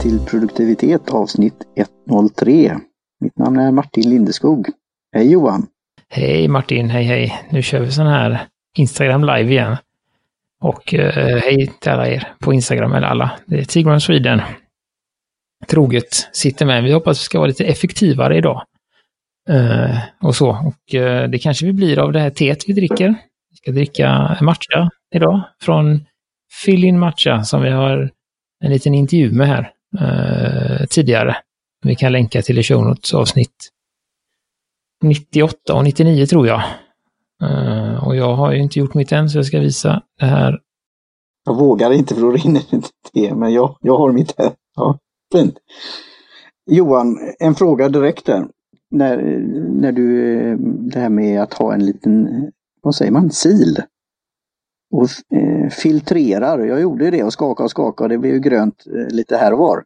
till produktivitet avsnitt 103. Mitt namn är Martin Lindeskog. Hej Johan. Hej Martin, hej hej. Nu kör vi sån här Instagram live igen. Och hej till alla er på Instagram, eller alla. Det är Tigran Sweden. Troget sitter med. Vi hoppas vi ska vara lite effektivare idag. Och så. Och det kanske vi blir av det här teet vi dricker. Vi ska dricka matcha idag från Fillin Matcha som vi har en liten intervju med här tidigare. Vi kan länka till i show notes avsnitt 98 och 99 tror jag. Och jag har ju inte gjort mitt än så jag ska visa det här. Jag vågar inte för då rinner det inte till, men jag har mitt här. Ja, fint. Johan, en fråga direkt där. När du, det här med att ha en liten, vad säger man, sil och filtrerar. Jag gjorde ju det och skakade och det blev ju grönt lite här och var.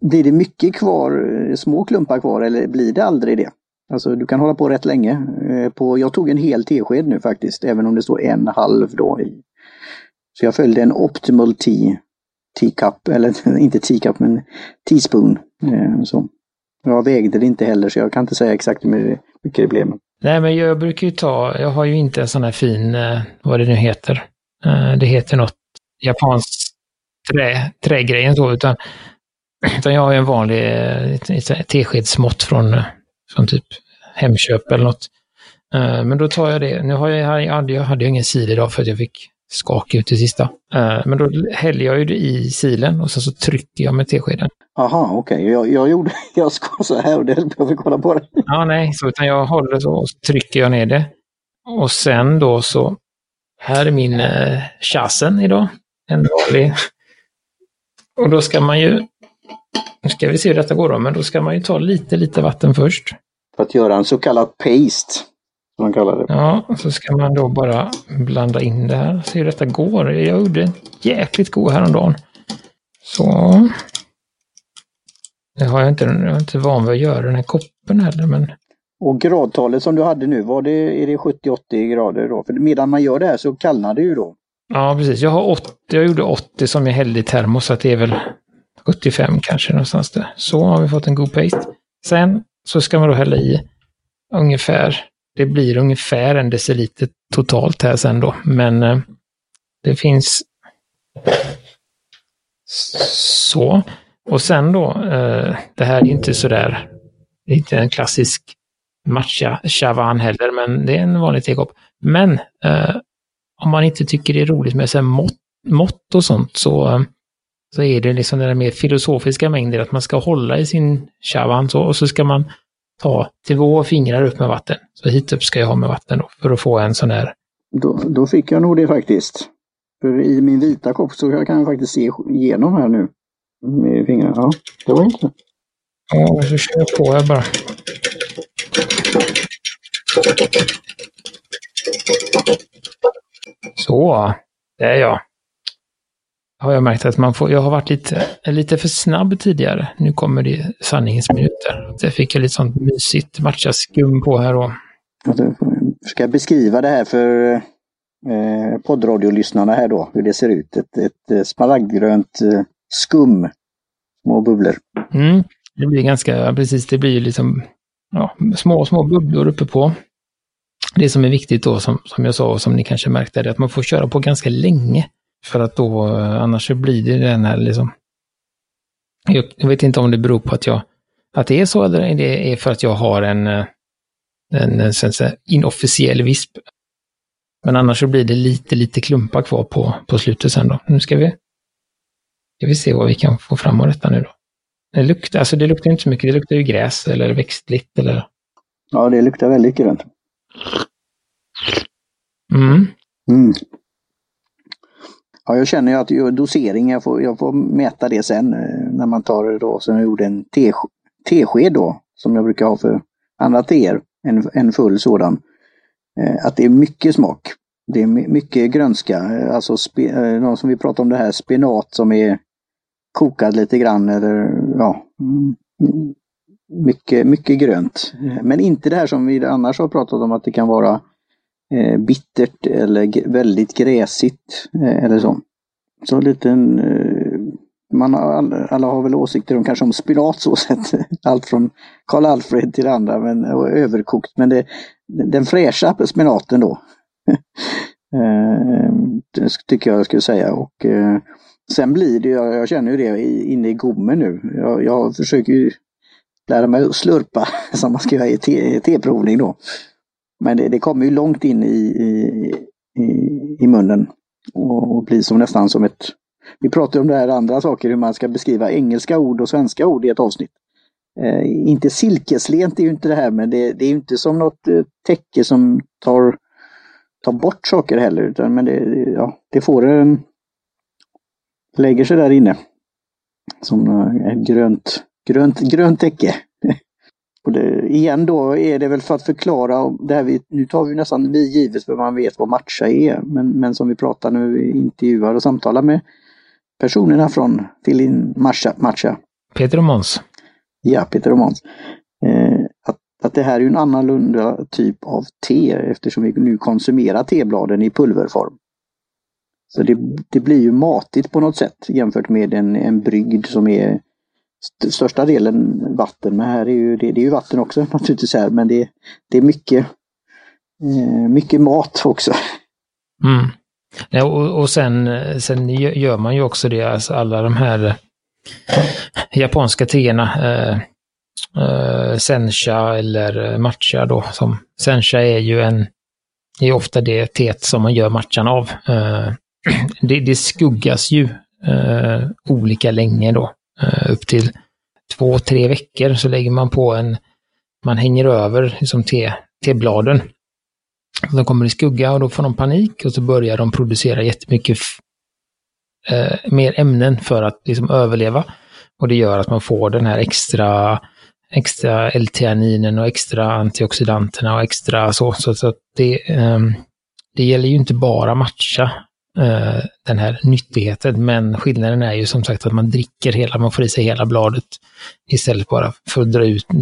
Blir det mycket kvar, små klumpar kvar eller blir det aldrig det? Alltså du kan hålla på rätt länge. Jag tog en hel tesked nu faktiskt, även om det står en halv då i. Så jag följde en optimal teacup, eller inte teacup men teaspoon. Så. Jag vägde det inte heller så jag kan inte säga exakt hur mycket det blev. Nej men jag brukar ju jag har ju inte en sån här fin, vad det nu heter. Det heter något japanskt trägrejen så utan jag har ju en vanlig teskedsmått från typ Hemköp eller något. Men då tar jag det. Nu har jag hade ingen sil idag för att jag fick skaka ut det sista. Men då häller jag ju det i silen och sen så trycker jag med teskeden. Aha, okej. Jag skar så här och det höll jag fick kolla på det. Ja, nej. Så utan jag håller så och så trycker jag ner det. Och sen då så här är min chassen idag. En vanlig. Och då ska man ju nu ska vi se hur detta går då, men då ska man ju ta lite vatten först. För att göra en så kallad paste, som man kallar det. Ja, så ska man då bara blanda in det här. Se hur detta går. Jag gjorde en jäkligt god häromdagen. Så. Jag är inte van vid att göra den här koppen heller, men. Och gradtalet som du hade nu, är det 70-80 grader då? För medan man gör det här så kallnar det ju då. Ja, precis. Jag gjorde 80 som jag hällde i termos, så att det är väl 75 kanske någonstans där. Så har vi fått en god paste. Sen så ska man då hälla i ungefär, det blir ungefär en deciliter totalt här sen då. Men det finns så. Och sen då, det här är inte sådär, det är inte en klassisk matcha chavan heller, men det är en vanlig tekopp. Men om man inte tycker det är roligt med så här mått och sånt så är det liksom den mer filosofiska mängden att man ska hålla i sin chavan så, och så ska man ta 2 fingrar upp med vatten. Så hit upp ska jag ha med vatten då, för att få en sån här. Då fick jag nog det faktiskt. För i min vita kopp så kan jag faktiskt se igenom här nu. Med fingrarna, ja. Det var inte. Ja, så kör jag på här bara. Så, det är jag. Har jag märkt att jag har varit lite för snabb tidigare. Nu kommer det sanningens minuter. Det fick jag lite sånt mysigt matchaskum på här då. Ska jag beskriva det här för poddradiolyssnarna här då? Hur det ser ut. Ett smaragdgrönt skum. Små bubblor. Mm, det blir ganska, precis det blir ju liksom små bubblor uppe på. Det som är viktigt då som jag sa och som ni kanske märkte är att man får köra på ganska länge. För att då, annars så blir det den här liksom. Jag vet inte om det beror på att det är så eller det är för att jag har en inofficiell visp. Men annars så blir det lite klumpar kvar på slutet sen då. Nu ska vi se vad vi kan få fram av detta nu då. Det luktar inte så mycket. Det luktar ju gräs eller växtligt eller. Ja, det luktar väldigt grönt. Mm. Mm. Ja, jag känner ju att dosering, jag får mäta det sen när man tar det då. Så jag gjorde en tesked då, som jag brukar ha för andra teer, en full sådan. Att det är mycket smak. Det är mycket grönska. Alltså någon som vi pratar om det här, spenat som är kokad lite grann eller ja, mycket grönt. Men inte det här som vi annars har pratat om att det kan vara bittert eller väldigt gräsigt eller så. Så lite man har, alla har väl åsikter om kanske om spinat så sett. Allt från Karl Alfred till andra, men överkokt, men det, den fräscha spinaten då. Tycker jag skulle säga. Och sen blir det, jag känner ju det inne i gommen nu. Jag försöker ju lära mig att slurpa som man ska göra i teprovning då. Men det kommer ju långt in i munnen och blir som nästan som ett... Vi pratar om det här andra saker, hur man ska beskriva engelska ord och svenska ord i ett avsnitt. Inte silkeslent är ju inte det här, men det är ju inte som något täcke som tar bort saker heller, utan men det får en... lägger sig där inne som ett grönt täcke. Och det, igen då är det väl för att förklara det här, nu tar vi nästan vi givet för man vet vad matcha är, men som vi pratar nu, intervjuar och samtalar med personerna från Fillin Matcha. Peter Måns. Ja, Peter Måns. Att det här är ju en annorlunda typ av te, eftersom vi nu konsumerar tebladen i pulverform. Så det blir ju matigt på något sätt jämfört med en brygd som är största delen vatten. Men här är ju, det är ju vatten också naturligtvis här, men det är mycket mat också. Mm. Ja, och sen gör man ju också det, alltså alla de här japanska teerna, sencha eller matcha då. Som, sencha är ju är ofta det teet som man gör matchan av. Det skuggas ju olika länge då, upp till 2-3 veckor, så lägger man på man hänger över liksom tebladen. De kommer i skugga och då får de panik och så börjar de producera jättemycket mer ämnen för att liksom överleva, och det gör att man får den här extra L-teaninen och extra antioxidanterna och extra så att det gäller ju inte bara matcha den här nyttigheten, men skillnaden är ju som sagt att man dricker hela, man får i sig hela bladet istället bara för att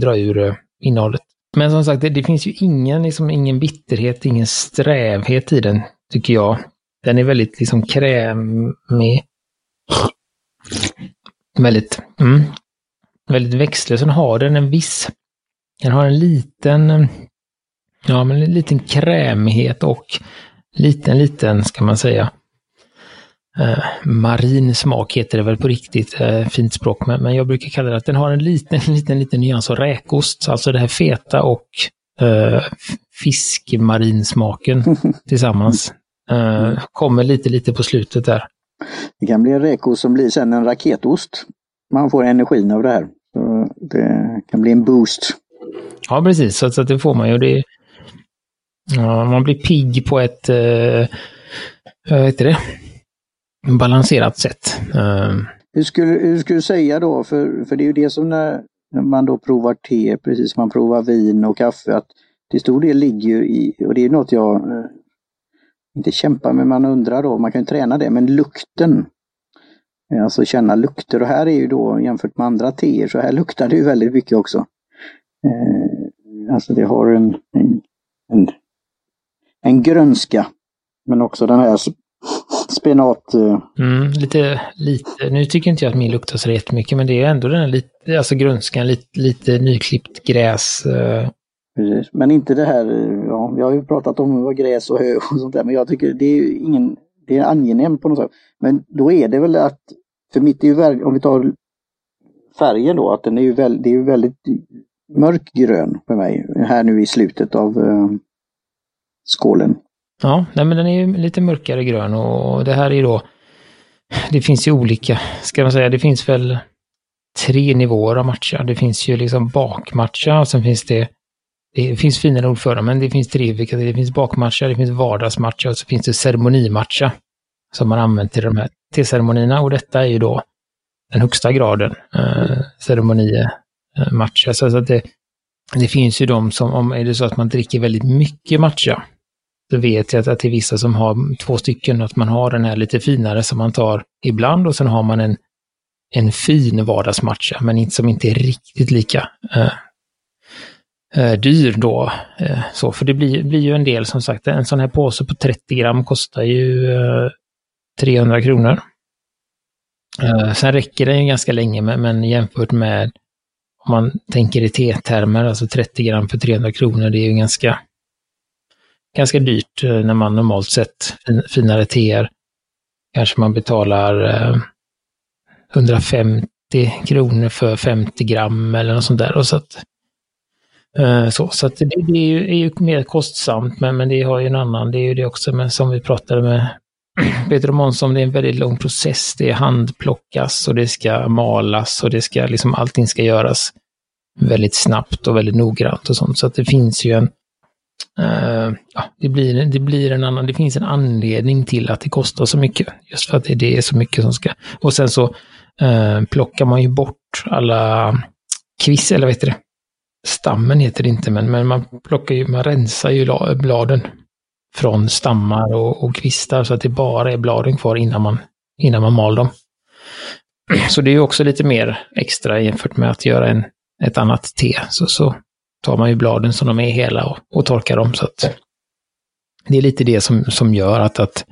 dra ur innehållet. Men som sagt, det finns ju ingen bitterhet, ingen strävhet i den, tycker jag. Den är väldigt liksom krämig, väldigt väldigt växtlös. Sen har den en liten, ja, men en liten krämighet och liten, ska man säga, marin smak heter det väl på riktigt fint språk, men jag brukar kalla det att den har en liten nyans av räkost, alltså det här feta och fiskmarinsmaken tillsammans kommer lite på slutet där. Det kan bli en räkost som blir sen en raketost. Man får energin av det här. Så det kan bli en boost. Ja, precis. Så att det får man ju. Det, ja, man blir pigg på ett balanserat sätt. Hur skulle du säga då, för det är ju det som när man då provar te, precis som man provar vin och kaffe, att till stor del ligger ju i, och det är ju något jag inte kämpar med, man undrar då, man kan ju träna det, men lukten, alltså känna lukter, och här är ju då jämfört med andra teer så här luktar det ju väldigt mycket också. Alltså det har en grönska, men också den här spenat... lite, nu tycker inte jag att min luktar så jättemycket, men det är ändå den här lite, alltså grönskan, lite nyklippt gräs. Precis, men inte det här, ja, jag har ju pratat om vad gräs och hö och sånt där, men jag tycker det är ju det är angenämt på något sätt. Men då är det väl att, för mitt är ju, om vi tar färgen då, att den är ju det är ju väldigt mörkgrön för mig, här nu i slutet av skålen. Ja, nej, men den är ju lite mörkare grön, och det här är då, det finns ju olika, ska man säga, det finns väl 3 nivåer av matcha. Det finns ju liksom bakmatcha, och sen finns det finns finare ord för dem, men det finns 3, vilket det finns bakmatcha, det finns vardagsmatcha, och så finns det ceremonimatcha som man använder till de här teceremonierna, och detta är ju då den högsta graden ceremonimatcha. Så att det finns ju de som, om är det så att man dricker väldigt mycket matcha, så vet jag att det är vissa som har 2 stycken, att man har den här lite finare som man tar ibland, och sen har man en fin vardagsmatcha, men inte, som inte är riktigt lika dyr då. Så, för det blir ju en del, som sagt, en sån här påse på 30 gram kostar ju 300 kronor. Sen räcker den ju ganska länge, men jämfört med om man tänker i T-termer, alltså 30 gram för 300 kronor, det är ju ganska dyrt när man normalt sett finare teer. Kanske man betalar 150 kronor för 50 gram eller något sånt där. Och så att det är ju mer kostsamt, men det har ju en annan, det är ju det också, men som vi pratade med Peter Måns om, det är en väldigt lång process. Det är handplockas och det ska malas och det ska liksom, allting ska göras väldigt snabbt och väldigt noggrant och sånt. Så att det finns ju det blir en annan, det finns en anledning till att det kostar så mycket, just för att det är så mycket som ska, och sen så plockar man ju bort alla kvist, eller vad heter det? Stammen heter det inte, men man plockar ju, man rensar ju bladen från stammar och kvistar, så att det bara är bladen kvar innan man mal dem. Så det är ju också lite mer extra jämfört med att göra ett annat te. Så tar man ju bladen som de är hela och torkar dem, så att det är lite det som gör att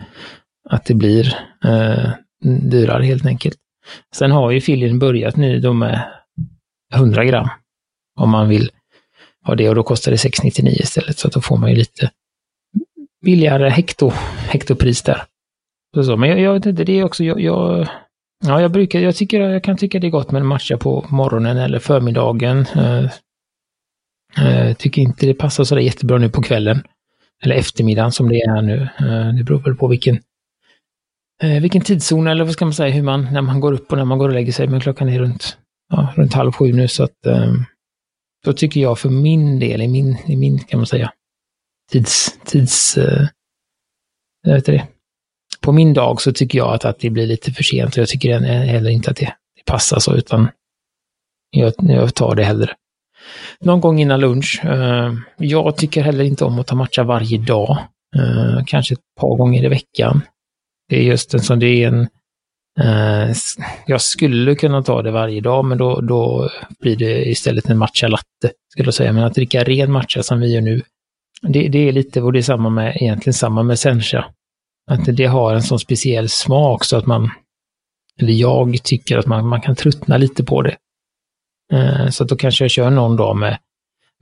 det blir dyrare helt enkelt. Sen har ju Fillin börjat nu då med 100 gram om man vill ha det, och då kostar det 6,99 istället, så att då får man ju lite billigare hektopris där. Så, men jag vet inte, det är också jag kan tycka det är gott med en matcha på morgonen eller förmiddagen. Tycker inte det passar så där jättebra nu på kvällen eller eftermiddagen som det är här nu. Det beror väl på vilken tidszon, eller vad ska man säga, hur man, när man går upp och när man går och lägger sig, men klockan är runt 6:30 nu, så att då tycker jag för min del, i min kan man säga jag vet det. På min dag så tycker jag att det blir lite för sent, och jag tycker heller inte att det passar så, utan jag tar det hellre någon gång innan lunch. Jag tycker heller inte om att ta matcha varje dag, kanske ett par gånger i veckan. Det är just en sån, det är en jag skulle kunna ta det varje dag, men då blir det istället en matcha latte, skulle jag säga. Men att dricka ren matcha som vi gör nu, det är lite, och det är egentligen samma med sencha, att det har en sån speciell smak så att jag tycker att man kan tröttna lite på det. Så att då kanske jag kör någon dag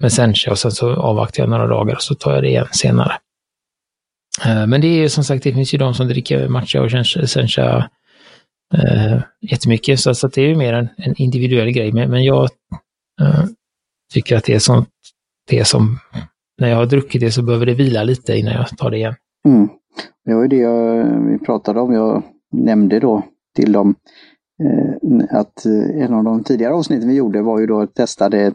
med sencha, och sen så avvaktar jag några dagar och så tar jag det igen senare. Men det är ju som sagt, det finns ju de som dricker matcha och sencha jättemycket, så att det är ju mer en individuell grej, men jag tycker att det är sånt, det som när jag har druckit det så behöver det vila lite innan jag tar det igen. Mm. Det var ju det vi pratade om, jag nämnde då till dem att en av de tidigare avsnitten vi gjorde var ju då att testade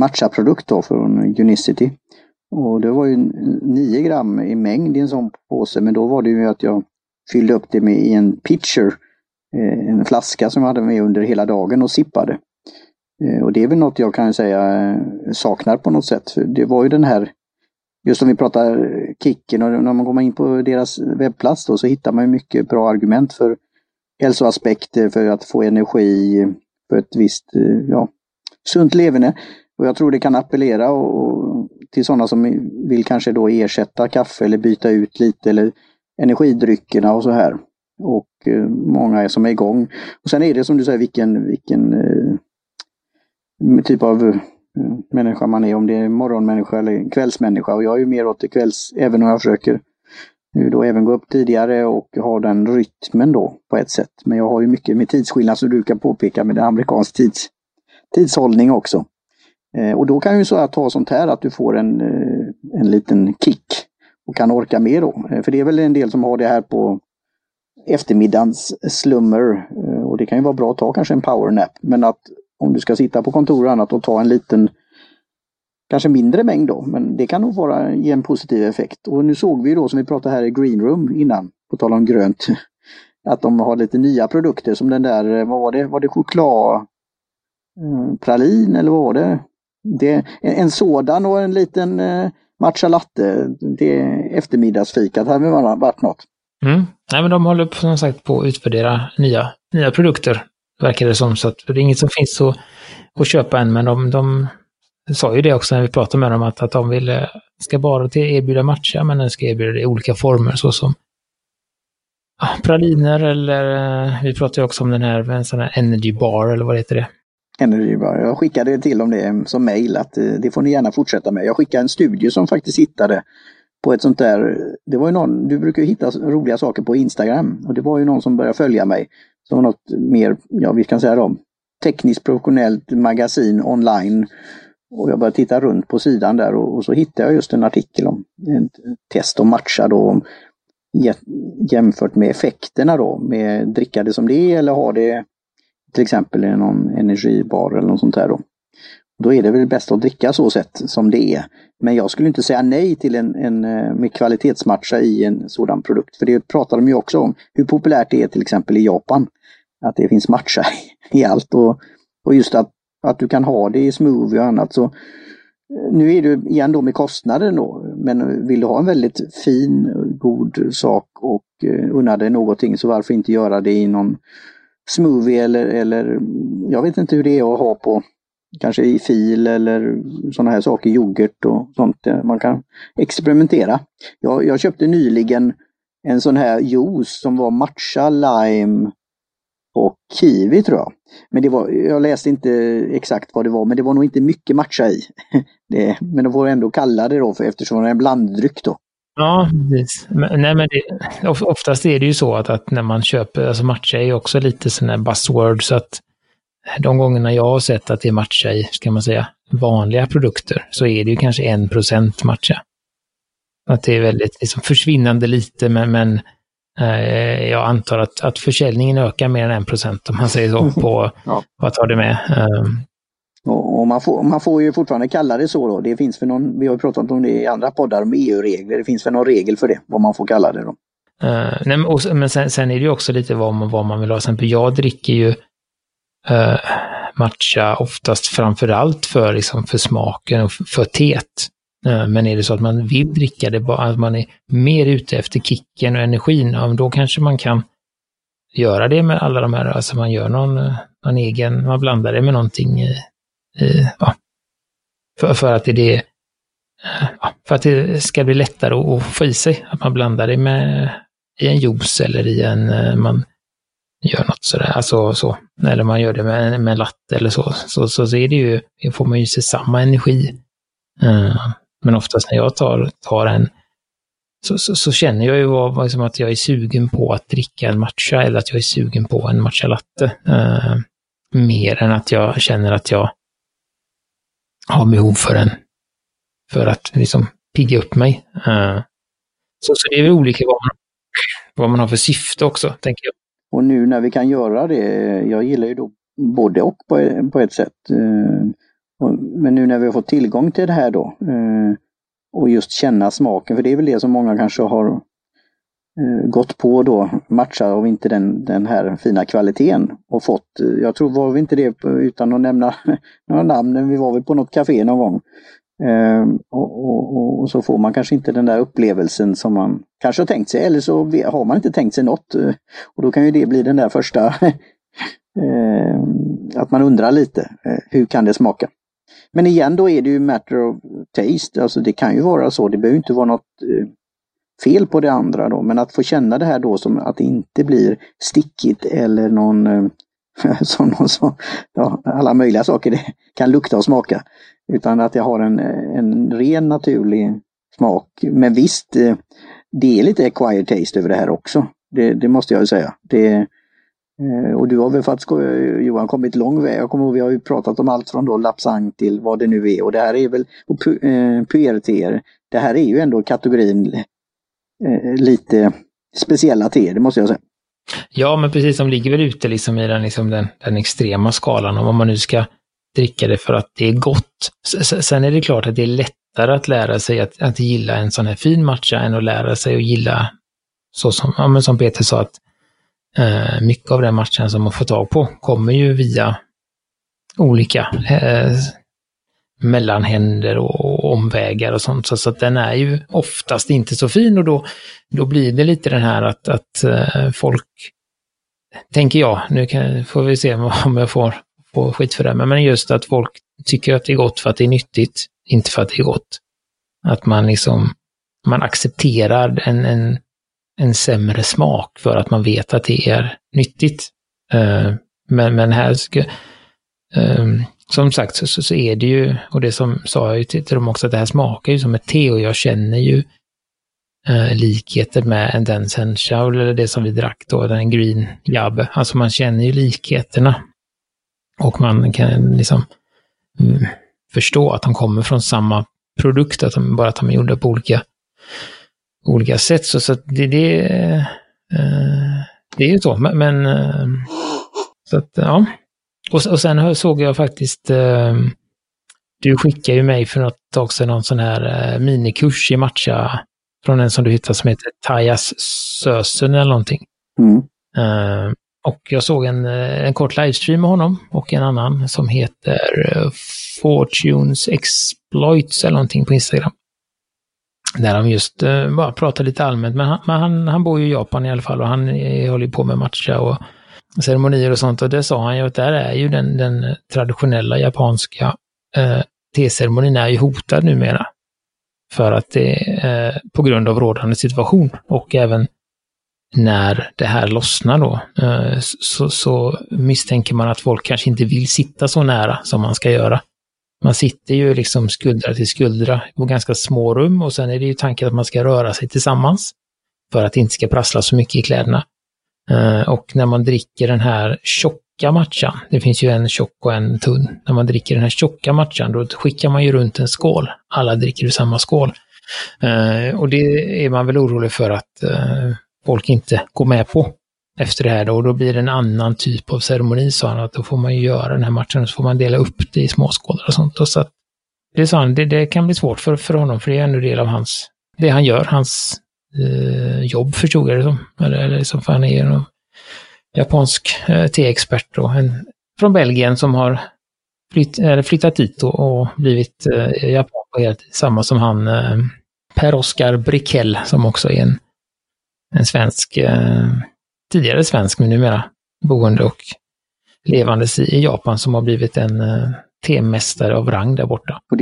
matchaprodukt då från Unicity, och det var ju 9 gram i mängd i en sån påse, men då var det ju att jag fyllde upp det med i en pitcher, en flaska som jag hade med under hela dagen och sippade. Och det är väl något jag kan säga saknar på något sätt. För det var ju den här, just som vi pratar kicken, och när man går in på deras webbplats då, så hittar man ju mycket bra argument för hälsoaspekter, för att få energi, för ett visst sunt leverne. Och jag tror det kan appellera och till sådana som vill kanske då ersätta kaffe eller byta ut lite, eller energidryckerna och så här. Och många är som är igång. Och sen är det som du säger, vilken typ av människa man är, om det är morgonmänniska eller kvällsmänniska. Och jag är ju mer åt det kvälls, även om jag försöker nu då även gå upp tidigare och ha den rytmen då på ett sätt. Men jag har ju mycket med tidsskillnad, som du kan påpeka, med den amerikanska tidshållning också. Och då kan ju så att ta sånt här att du får en liten kick och kan orka mer då. För det är väl en del som har det här på eftermiddagens slummer, och det kan ju vara bra att ta kanske en powernap, men att om du ska sitta på kontor och annat och ta en liten, kanske mindre mängd då, men det kan nog ge en positiv effekt. Och nu såg vi då, som vi pratade här i Green Room innan, på tal om grönt, att de har lite nya produkter, som den där, vad var det? Var det chokladpralin eller vad var det? En sådan och en liten matcha latte, det är eftermiddagsfikat, här har varit något. Mm. Nej, men de håller på, som sagt, på att utvärdera nya produkter, verkar det som, så att det är inget som finns att köpa än, men de sa ju det också när vi pratade med dem, att de ska bara erbjuda matcha, men de ska erbjuda det i olika former, såsom praliner, eller vi pratade ju också om den här, en sån här energy bar, eller vad heter det? Energy bar. Jag skickade till dem det som mejl att det får ni gärna fortsätta med. Jag skickade en studie som faktiskt hittade på ett sånt där, det var ju någon, du brukar ju hitta roliga saker på Instagram, och det var ju någon som började följa mig som något mer, ja vi kan säga dem, tekniskt professionellt magasin online, och jag började titta runt på sidan där och så hittade jag just en artikel om en test om matcha då, om jämfört med effekterna då, med dricka det som det är eller ha det till exempel i någon energibar eller något sånt där då. Då är det väl bäst att dricka så sätt som det är. Men jag skulle inte säga nej till en med kvalitetsmatcha i en sådan produkt. För det pratar de ju också om. Hur populärt det är till exempel i Japan. Att det finns matcha i allt. Och just att du kan ha det i smoothie och annat. Så, nu är du igen då med kostnaden då. Men vill du ha en väldigt fin, god sak och unna dig någonting, så varför inte göra det i någon smoothie eller jag vet inte hur det är att ha på. Kanske i fil eller sådana här saker, yoghurt och sånt. Man kan experimentera. Jag köpte nyligen en sån här juice som var matcha, lime och kiwi tror jag. Men det var, jag läste inte exakt vad det var, men det var nog inte mycket matcha i. Men de får ändå kalla det då, för eftersom det är en blanddryck då. Ja, precis. Men, nej, men det, oftast är det ju så att när man köper, alltså matcha är ju också lite sån här buzzword, så att de gångerna jag har sett att det är matcha i, ska man säga, vanliga produkter, så är det ju kanske 1% matcha. Att det är väldigt liksom försvinnande lite, men jag antar att försäljningen ökar mer än 1% om man säger så på vad tar det med. Och man får ju fortfarande kalla det så då. Det finns för någon, vi har ju pratat om det i andra poddar om EU-regler, det finns för någon regel för det, vad man får kalla det då. Men sen är det ju också lite vad man vill ha. Sen, jag dricker ju matcha oftast framförallt för, liksom, för smaken och för teet. Men är det så att man vill dricka det, att man är mer ute efter kicken och energin, då kanske man kan göra det med alla de här, alltså man gör någon egen, man blandar det med någonting i för att det ska bli lättare att få i sig, att man blandar det med i en juice eller i en, man gör något sådär, alltså så. Eller man gör det med latte eller så är det ju, får man ju se samma energi. Men oftast när jag tar en så känner jag ju liksom att jag är sugen på att dricka en matcha, eller att jag är sugen på en matcha latte. Mer än att jag känner att jag har behov för en, för att liksom pigga upp mig. Så det är väl olika vad man har för syfte också, tänker jag. Och nu när vi kan göra det, jag gillar ju då både och på ett sätt. Men nu när vi har fått tillgång till det här då, och just känna smaken, för det är väl det som många kanske har gått på då, matcha av inte den här fina kvaliteten och fått, jag tror var vi inte det utan att nämna några namn, vi var väl på något café någon gång. Och så får man kanske inte den där upplevelsen som man kanske har tänkt sig, eller så har man inte tänkt sig något, och då kan ju det bli den där första att man undrar lite, hur kan det smaka? Men igen, då är det ju matter of taste, alltså det kan ju vara så, det behöver inte vara något fel på det andra då, men att få känna det här då, som att det inte blir stickigt eller någon som någon sa, ja, alla möjliga saker det kan lukta och smaka, utan att jag har en ren naturlig smak. Men visst, det är lite acquired taste över det här också, det måste jag ju säga det, och du har väl faktiskt, Johan, kommit lång väg. Jag kommer ihåg, vi har ju pratat om allt från då lapsang till vad det nu är, och det här är väl puer-teer, det här är ju ändå kategorin lite speciella teer, det måste jag säga. Ja, men precis, som ligger väl ute liksom i den extrema skalan om man nu ska dricka det för att det är gott. Sen är det klart att det är lättare att lära sig att gilla en sån här fin matcha än att lära sig att gilla, så som, ja, men som Peter sa, att mycket av den matchen som man får tag på kommer ju via olika mellanhänder och omvägar och sånt, så att den är ju oftast inte så fin, och då blir det lite den här att folk, tänker jag, nu får vi se om jag får skit för det, men just att folk tycker att det är gott för att det är nyttigt, inte för att det är gott, att man liksom accepterar en en sämre smak för att man vet att det är nyttigt. Men här, som sagt, så är det ju, och det som sa jag ju till dem också, att det här smakar ju som ett te, och jag känner ju likheter med en Densenschau, eller det som vi drack då, den Green Jab. Alltså man känner ju likheterna. Och man kan liksom förstå att de kommer från samma produkt, att de bara är gjorda på olika sätt. Så att det är ju så. Men så att, ja. Och sen såg jag faktiskt, du skickade ju mig för något tag sedan någon sån här minikurs i matcha från en som du hittade som heter Tajas Sösen eller någonting. Mm. Och jag såg en kort livestream med honom och en annan som heter Fortunes Exploits eller någonting på Instagram. Där de just bara pratar lite allmänt. Men han bor ju i Japan i alla fall, och han håller på med matcha och ceremonier och sånt. Och det sa han ju att där är ju den traditionella japanska teceremonin är ju hotad numera. För att det på grund av rådande situation, och även när det här lossnar då, så misstänker man att folk kanske inte vill sitta så nära som man ska göra. Man sitter ju liksom skuldra till skuldra på ganska små rum, och sen är det ju tanken att man ska röra sig tillsammans för att det inte ska prassla så mycket i kläderna. Och när man dricker den här tjocka matchan, det finns ju en tjock och en tunn, när man dricker den här tjocka matchan då skickar man ju runt en skål, alla dricker ur samma skål. Och det är man väl orolig för att folk inte går med på efter det här då, och då blir det en annan typ av ceremoni, sa han, att då får man ju göra den här matchen och så får man dela upp det i småskålar och sånt. Och så att, det sa han, det kan bli svårt för honom, för det är en del av hans, det han gör, hans jobb, förstod jag det som, eller som fan är en japansk te-expert då, från Belgien som har flyttat hit och blivit japan på helt, samma som han Per Oskar Brickell, som också är en svensk, tidigare svensk men numera boende och levandes i Japan, som har blivit en temästare av rang där borta. Och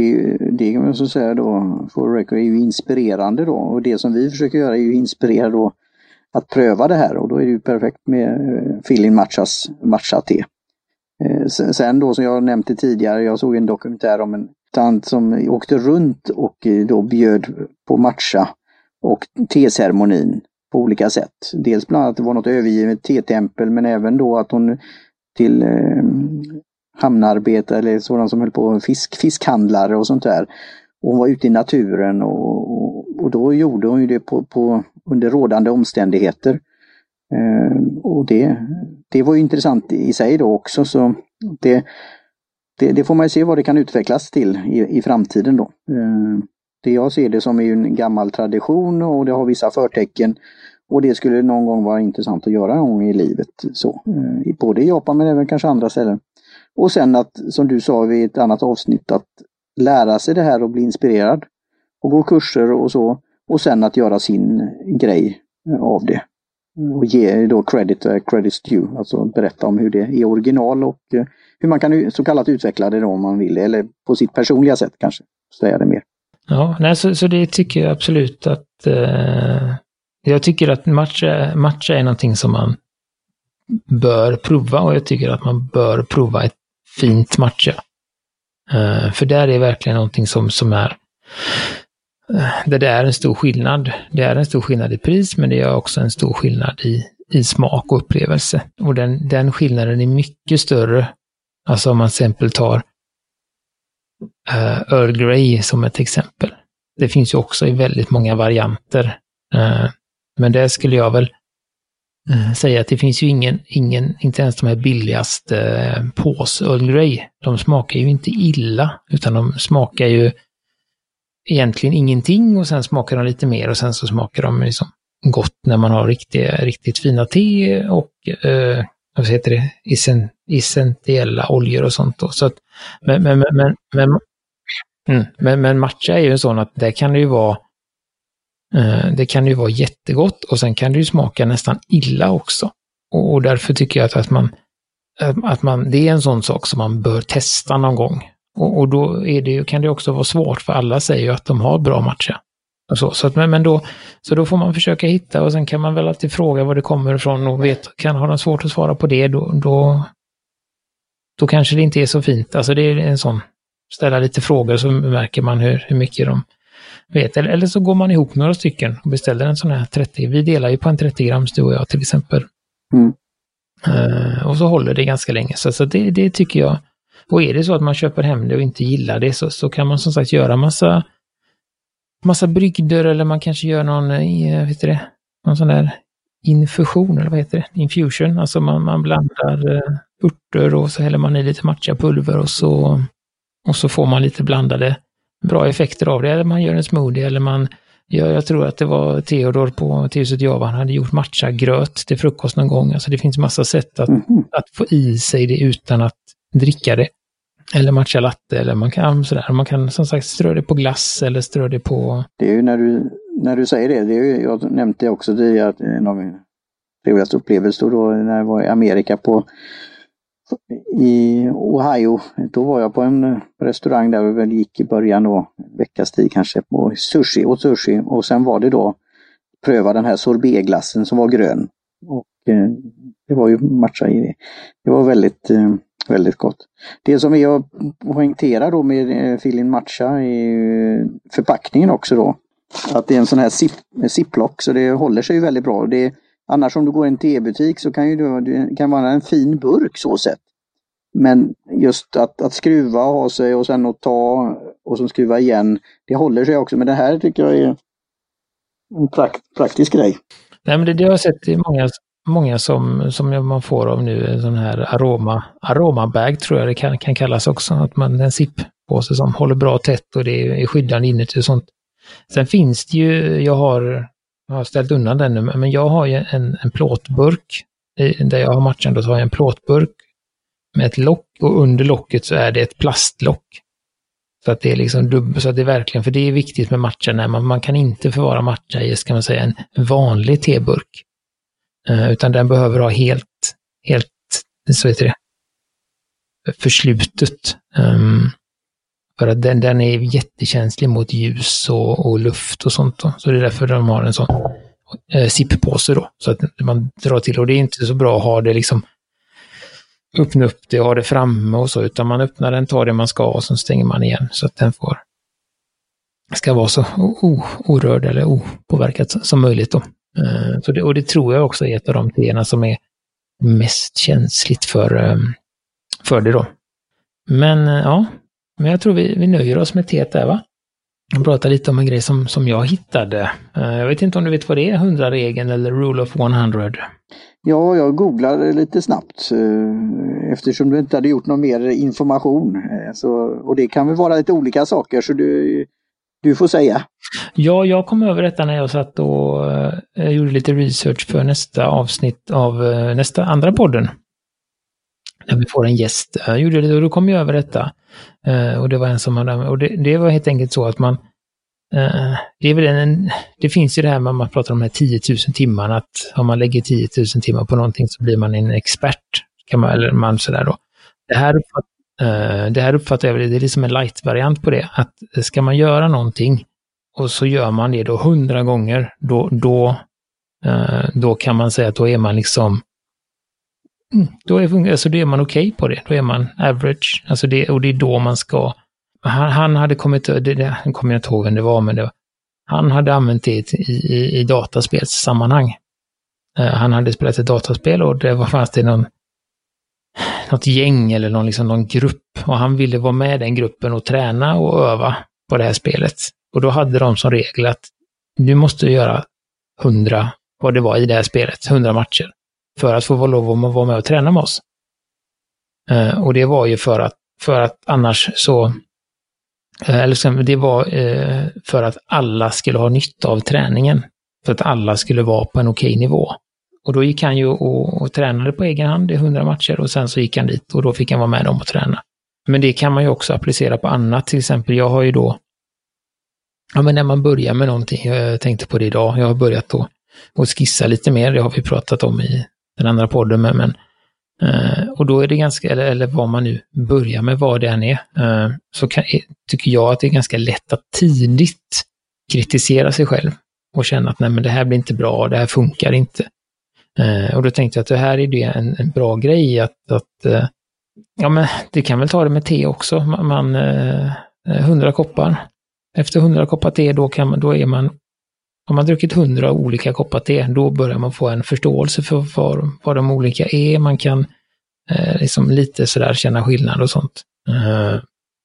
det kan man så säga då, For Record är ju inspirerande då, och det som vi försöker göra är ju inspirera då att pröva det här, och då är det ju perfekt med Fillin Matchas matcha-te. Sen då, som jag nämnde tidigare, jag såg en dokumentär om en tant som åkte runt och då bjöd på matcha och te-ceremonin på olika sätt. Dels bland annat att det var något övergivet te-tempel, men även då att hon till hamnarbetare eller sådana som höll på fiskhandlare och sånt där. Och hon var ute i naturen, och då gjorde hon ju det på under rådande omständigheter. Och det var ju intressant i sig då också, så det får man ju se vad det kan utvecklas till i framtiden då. Det jag ser det som är en gammal tradition, och det har vissa förtecken, och det skulle någon gång vara intressant att göra någon gång i livet, så både i Japan men även kanske andra ställen. Och sen att, som du sa vid ett annat avsnitt, att lära sig det här och bli inspirerad och gå kurser och så, och sen att göra sin grej av det och ge då credits due, alltså berätta om hur det är original och hur man kan så kallat utveckla det då, om man vill, eller på sitt personliga sätt kanske säga det mer. Ja, nej, så det tycker jag absolut att jag tycker att matcha är någonting som man bör prova, och jag tycker att man bör prova ett fint matcha. För där är verkligen någonting som är det är en stor skillnad. Det är en stor skillnad i pris, men det är också en stor skillnad i smak och upplevelse. Och den skillnaden är mycket större. Alltså om man till exempel tar Earl Grey som ett exempel. Det finns ju också i väldigt många varianter. Men det skulle jag väl säga att det finns ju ingen, inte ens de här billigaste pås Earl Grey. De smakar ju inte illa, utan de smakar ju egentligen ingenting, och sen smakar de lite mer, och sen så smakar de liksom gott när man har riktigt fina te och vad heter det? Essentiella oljor och sånt då. Så att, men matcha är ju en sån att det kan ju vara jättegott, och sen kan det ju smaka nästan illa också. Och därför tycker jag att man det är en sån sak som man bör testa någon gång. Och då kan det också vara svårt, för alla säger ju att de har bra matcha. Och så att, men då får man försöka hitta, och sen kan man väl alltid fråga var det kommer ifrån, och har de svårt att svara på det, då kanske det inte är så fint. Alltså det är en sån, ställa lite frågor så märker man hur mycket de vet. Eller så går man ihop några stycken och beställer en sån här 30. Vi delar ju på en 30 grams, du och jag till exempel. Mm. Och så håller det ganska länge. Så det tycker jag. Och är det så att man köper hem det och inte gillar det, så kan man som sagt göra massa brygder, eller man kanske gör någon sån där infusion, eller vad heter det? Infusion. Alltså man blandar örter och så häller man i lite matchapulver och så får man lite blandade bra effekter av det. Eller man gör en smoothie, eller jag tror att det var Theodor på T-huset Java, han hade gjort matchagröt till frukost någon gång. Alltså det finns massa sätt att få i sig det utan att dricka det. Eller matcha latte, eller man kan som sagt strö det på glass eller strö det på... Det är ju när du säger det, jag nämnde också det, att en av mina roligaste upplevelser då när jag var i Amerika i Ohio, då var jag på en restaurang där vi väl gick i början då, veckas tid kanske, på sushi, och sen var det då pröva den här sorbetglassen som var grön, och det var ju matcha i det. Det var väldigt, väldigt gott. Det som jag poängterar då med Fillin Matcha är förpackningen också då, att det är en sån här ziplock, så det håller sig ju väldigt bra. Det Annars om du går i en te-butik så kan ju det kan vara en fin burk så sett. Men just att skruva och ha sig och sen att ta och sen skruva igen, det håller sig också. Men det här tycker jag är en praktisk grej. Nej, men det har jag sett i många som man får av nu, en sån här aromabag tror jag det kan kallas också. Att man en zippåse som håller bra tätt och det är skyddande inuti och sånt. Sen finns det ju, jag har ställt undan den nu, men jag har ju en plåtburk där jag har matchen, då så har jag en plåtburk med ett lock, och under locket så är det ett plastlock. Så att det är liksom så att det är verkligen, för det är viktigt med matchen när man kan inte förvara matcha i, ska man säga, en vanlig teburk. Utan den behöver ha helt så heter det, förslutet. För att den är jättekänslig mot ljus och luft och sånt då. Så det är därför de har en sån zippåse då. Så att man drar till, och det är inte så bra att ha det liksom, öppna upp det och ha det framme och så. Utan man öppnar den, tar det man ska och så stänger man igen. Så att den ska vara så orörd eller opåverkad som möjligt då. Och det tror jag också är ett av de teerna som är mest känsligt för det då. Men ja... Men jag tror vi nöjer oss med teet där, va? Jag pratar lite om en grej som jag hittade. Jag vet inte om du vet vad det är, 100-regeln eller Rule of 100. Ja, jag googlade lite snabbt eftersom du inte hade gjort någon mer information. Och det kan väl vara lite olika saker, så du får säga. Ja, jag kom över detta när jag satt och gjorde lite research för nästa avsnitt av nästa andra podden. När vi får en gäst. Jag gjorde det och då kom jag över detta. Och det var en som hade, och det var helt enkelt så att man det är väl det finns ju det här med, man pratar om de här 10 000 timmarna, att om man lägger 10 000 timmar på någonting så blir man en expert, kan man, eller man sådär då. Det här uppfattar jag, det är liksom en light-variant på det, att ska man göra någonting och så gör man det då 100 gånger, då kan man säga att då är man liksom, då är man okej på det. Då är man average. Alltså det är då man ska... Han hade kommit... Han kommer jag inte ihåg vem det var, men han hade använt det i dataspelssammanhang. Han hade spelat ett dataspel och det fanns det något gäng eller någon grupp. Och han ville vara med i den gruppen och träna och öva på det här spelet. Och då hade de som regel att du måste göra 100, vad det var i det här spelet, 100 matcher. För att få vara med och träna med oss. Och det var ju för att annars så... det var för att alla skulle ha nytta av träningen. För att alla skulle vara på en okej nivå. Och då gick han ju och tränade på egen hand i 100 matcher. Och sen så gick han dit och då fick han vara med dem och träna. Men det kan man ju också applicera på annat. Till exempel, jag har ju då... Ja, men när man börjar med någonting. Jag tänkte på det idag. Jag har börjat då och skissa lite mer. Det har vi pratat om i den andra podden, och då är det ganska, eller vad man nu börjar med, vad det än är, så tycker jag att det är ganska lätt att tidigt kritisera sig själv och känna att nej, men det här blir inte bra, det här funkar inte. Och då tänkte jag att det här är det en bra grej att ja, men det kan väl ta det med te också. 100 koppar. Efter 100 koppar te då är man, om man druckit 100 olika koppar te, då börjar man få en förståelse för vad de olika är. Man kan liksom lite sådär känna skillnad och sånt.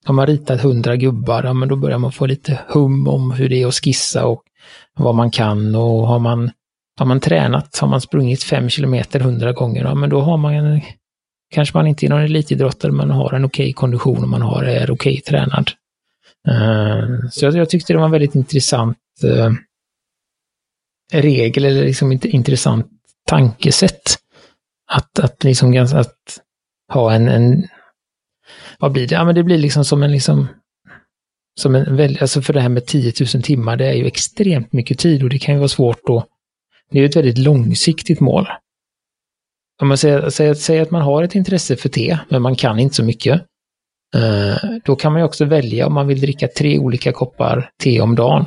Om man ritat 100 gubbar, ja, men då börjar man få lite hum om hur det är att skissa och vad man kan. Och har man tränat, har man sprungit 5 kilometer 100 gånger, ja, men då har man kanske man inte är någon elitidrottare, man har en okej kondition och man är okej tränad. Så jag tyckte det var en väldigt intressant regel, eller liksom intressant tankesätt att ha en vad blir det? Ja, men det blir som en alltså, för det här med 10 000 timmar, det är ju extremt mycket tid och det kan ju vara svårt då. Det är ju ett väldigt långsiktigt mål. Om man säger att man har ett intresse för te, men man kan inte så mycket, då kan man ju också välja om man vill dricka 3 olika koppar te om dagen.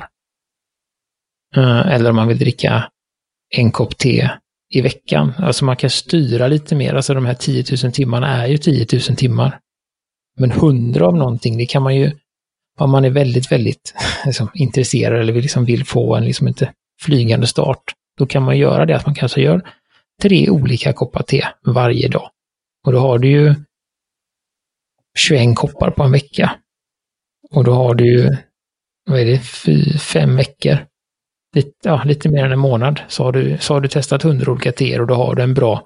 Eller om man vill dricka 1 kopp te i veckan. Alltså man kan styra lite mer. Alltså de här 10 000 timmarna är ju 10 000 timmar. Men 100 av någonting, det kan man ju, om man är väldigt, väldigt liksom, intresserad eller liksom vill få en liksom, inte flygande start, då kan man göra det att man kanske gör 3 olika koppar te varje dag. Och då har du ju 21 koppar på en vecka. Och då har du ju, vad är det, 5 veckor. Lite mer än en månad så har du testat 100 olika teer, och då har du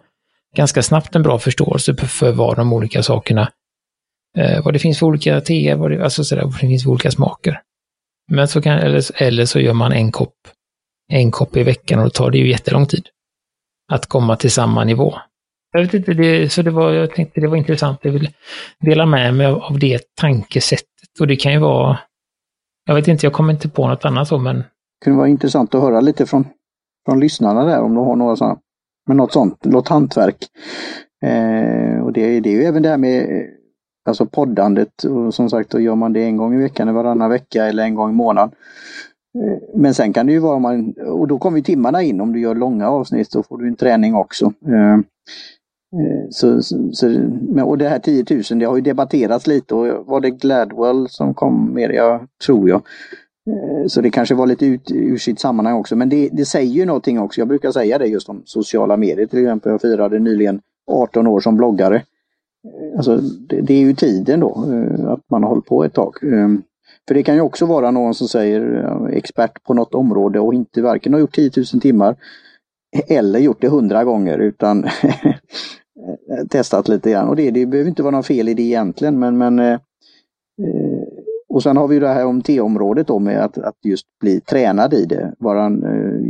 ganska snabbt en bra förståelse för vad de olika sakerna, vad det finns för olika teer, vad det finns för olika smaker. Men så kan, eller så gör man en kopp i veckan, och då tar det ju jättelång tid att komma till samma nivå. Jag vet inte, jag tänkte det var intressant. Jag vill dela med mig av det tankesättet, och det kan ju vara, jag vet inte, jag kommer inte på något annat så, men det kunde vara intressant att höra lite från lyssnarna där, om de har några sådana. Men något sånt, låt hantverk. Och det är ju även det här med alltså poddandet. Och som sagt, då gör man det en gång i veckan, varannan vecka eller en gång i månaden. Men sen kan det ju vara, och då kommer ju timmarna in, om du gör långa avsnitt så får du en träning också. Och det här 10 000, det har ju debatterats lite, och var det Gladwell som kom med det, tror jag. Så det kanske var lite ut ur sitt sammanhang också. Men det säger ju någonting också. Jag brukar säga det just om sociala medier till exempel. Jag firade nyligen 18 år som bloggare. Alltså det är ju tiden då. Att man har hållit på ett tag. För det kan ju också vara någon som säger expert på något område och inte varken har gjort 10 000 timmar eller gjort det 100 gånger, utan testat lite grann. Och det behöver inte vara någon fel i det egentligen. Men och sen har vi ju det här om T-området då, med att just bli tränad i det.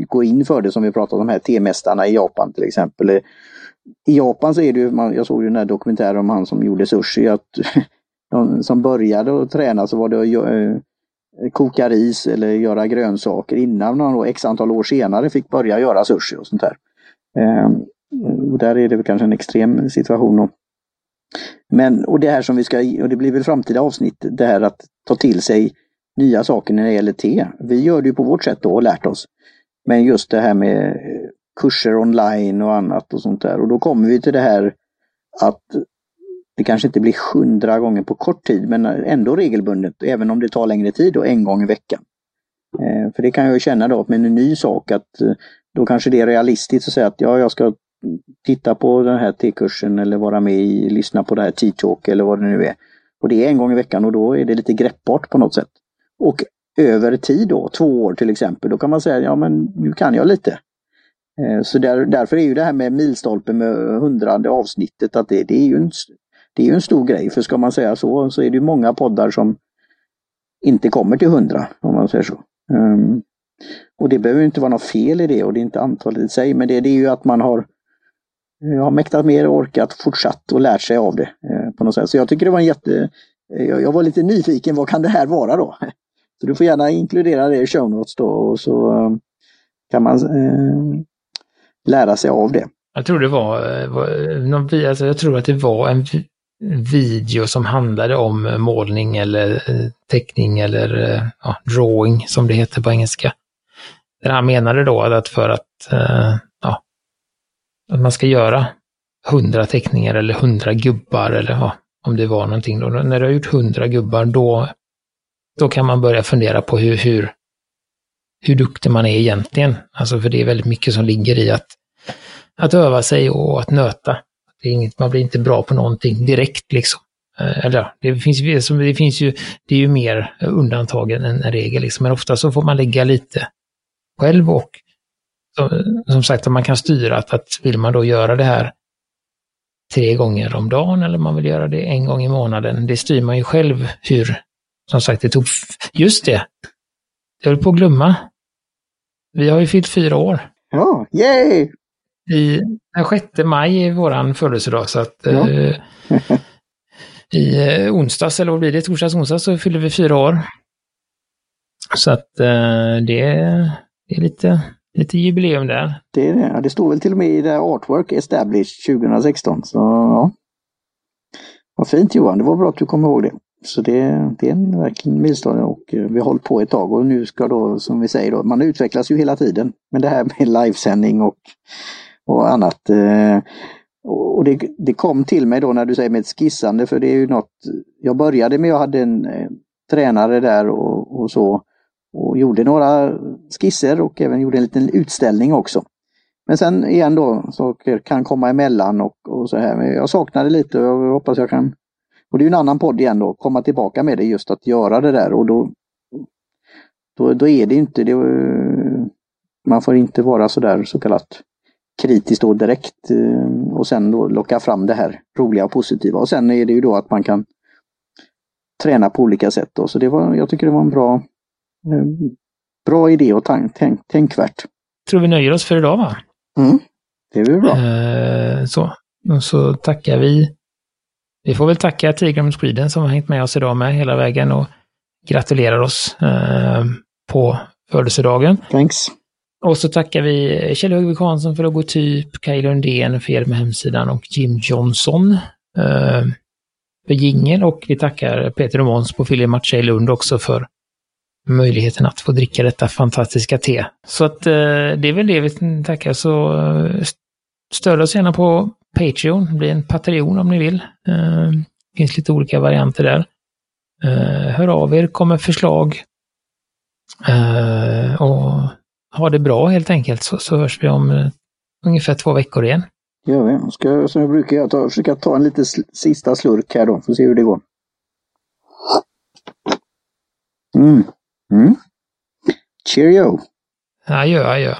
Gå in för det, som vi pratade om de här T-mästarna i Japan till exempel. I Japan så är det ju, jag såg ju den här dokumentären om han som gjorde sushi. Att de som började att träna, så var det att koka ris eller göra grönsaker innan han då x antal år senare fick börja göra sushi och sånt där. Och där är det väl kanske en extrem situation då. Men, och det här som vi ska, och det blir väl framtida avsnitt, det här att ta till sig nya saker när det gäller te. Vi gör det ju på vårt sätt då och lärt oss. Men just det här med kurser online och annat och sånt där. Och då kommer vi till det här att det kanske inte blir 100 gånger på kort tid, men ändå regelbundet, även om det tar längre tid och en gång i veckan. För det kan jag ju känna då med en ny sak, att då kanske det är realistiskt att säga att jag ska titta på den här T-kursen eller vara med i, lyssna på det här T-talk eller vad det nu är. Och det är en gång i veckan, och då är det lite greppbart på något sätt. Och över tid då, 2 år till exempel, då kan man säga, ja men nu kan jag lite. Så därför är ju det här med milstolpen med 100:e avsnittet, att det är ju en stor grej. För ska man säga så är det ju många poddar som inte kommer till 100, om man säger så. Och det behöver ju inte vara något fel i det, och det är inte antalet i sig, men det är ju att man har mäktat mer, orkat, fortsatt och lärt sig av det på något sätt. Så jag tycker det var jag var lite nyfiken, vad kan det här vara då? Så du får gärna inkludera det i show notes då, och så kan man lära sig av det. Jag tror att det var en video som handlade om målning eller teckning eller drawing som det heter på engelska. Där han menade då att för att, att man ska göra 100 teckningar eller 100 gubbar eller om det var någonting då. När du har gjort 100 gubbar då kan man börja fundera på hur duktig man är egentligen. Alltså för det är väldigt mycket som ligger i att öva sig och att nöta. Det är inget, man blir inte bra på någonting direkt liksom. Eller det är ju mer undantagen än en regel liksom. Men ofta så får man lägga lite själv och som sagt att man kan styra att vill man då göra det här 3 gånger om dagen eller man vill göra det en gång i månaden. Det styr man ju själv hur, som sagt, det tog... Just det! Jag höll på att glömma. Vi har ju fyllt 4 år. Ja, yay! Den 6 maj är våran födelsedag så att i onsdags, eller vad blir det? Torsdags så fyller vi 4 år. Så att det är lite jubileum där. Det står väl till och med i det Artwork Established 2016. Så ja. Vad fint Johan, det var bra att du kom ihåg det. Så det är en verkligen milstolpe och vi har hållit på ett tag och nu ska då, som vi säger då, man utvecklas ju hela tiden. Men det här med livesändning och annat. Och det kom till mig då när du säger med ett skissande, för det är ju något, jag började med, jag hade en tränare där och så. Och gjorde några skisser och även gjorde en liten utställning också. Men sen igen då, saker kan komma emellan och så här. Men jag saknade lite och jag hoppas jag kan, och det är ju en annan podd igen då, komma tillbaka med det just att göra det där. Och då är det inte, det, man får inte vara så där så kallat kritiskt då direkt och sen då locka fram det här roliga och positiva. Och sen är det ju då att man kan träna på olika sätt då. Så jag tycker det var en bra idé och tänkvärt. Tror vi nöjer oss för idag va? Mm, det blir bra. Så tackar vi. Vi får väl tacka Tigran Skriden som har hängt med oss idag med hela vägen och gratulerar oss på födelsedagen. Thanks. Och så tackar vi Kjell Högvig Johansson för logotyp, Kajlundén för hjälp med hemsidan och Jim Johnson för jingeln, och vi tackar Peter Måns på Fillin Matcha i Lund också för möjligheten att få dricka detta fantastiska te. Så att det är väl det vi tackar, så stöd oss gärna på Patreon, bli en Patreon om ni vill. Finns lite olika varianter där. Hör av er, kom med förslag och ha det bra helt enkelt, så hörs vi om ungefär 2 veckor igen. Ja, jag ska, som jag brukar göra, försöka ta en lite sista slurk här då, för att se hur det går. Mm. Cheerio. Adjö.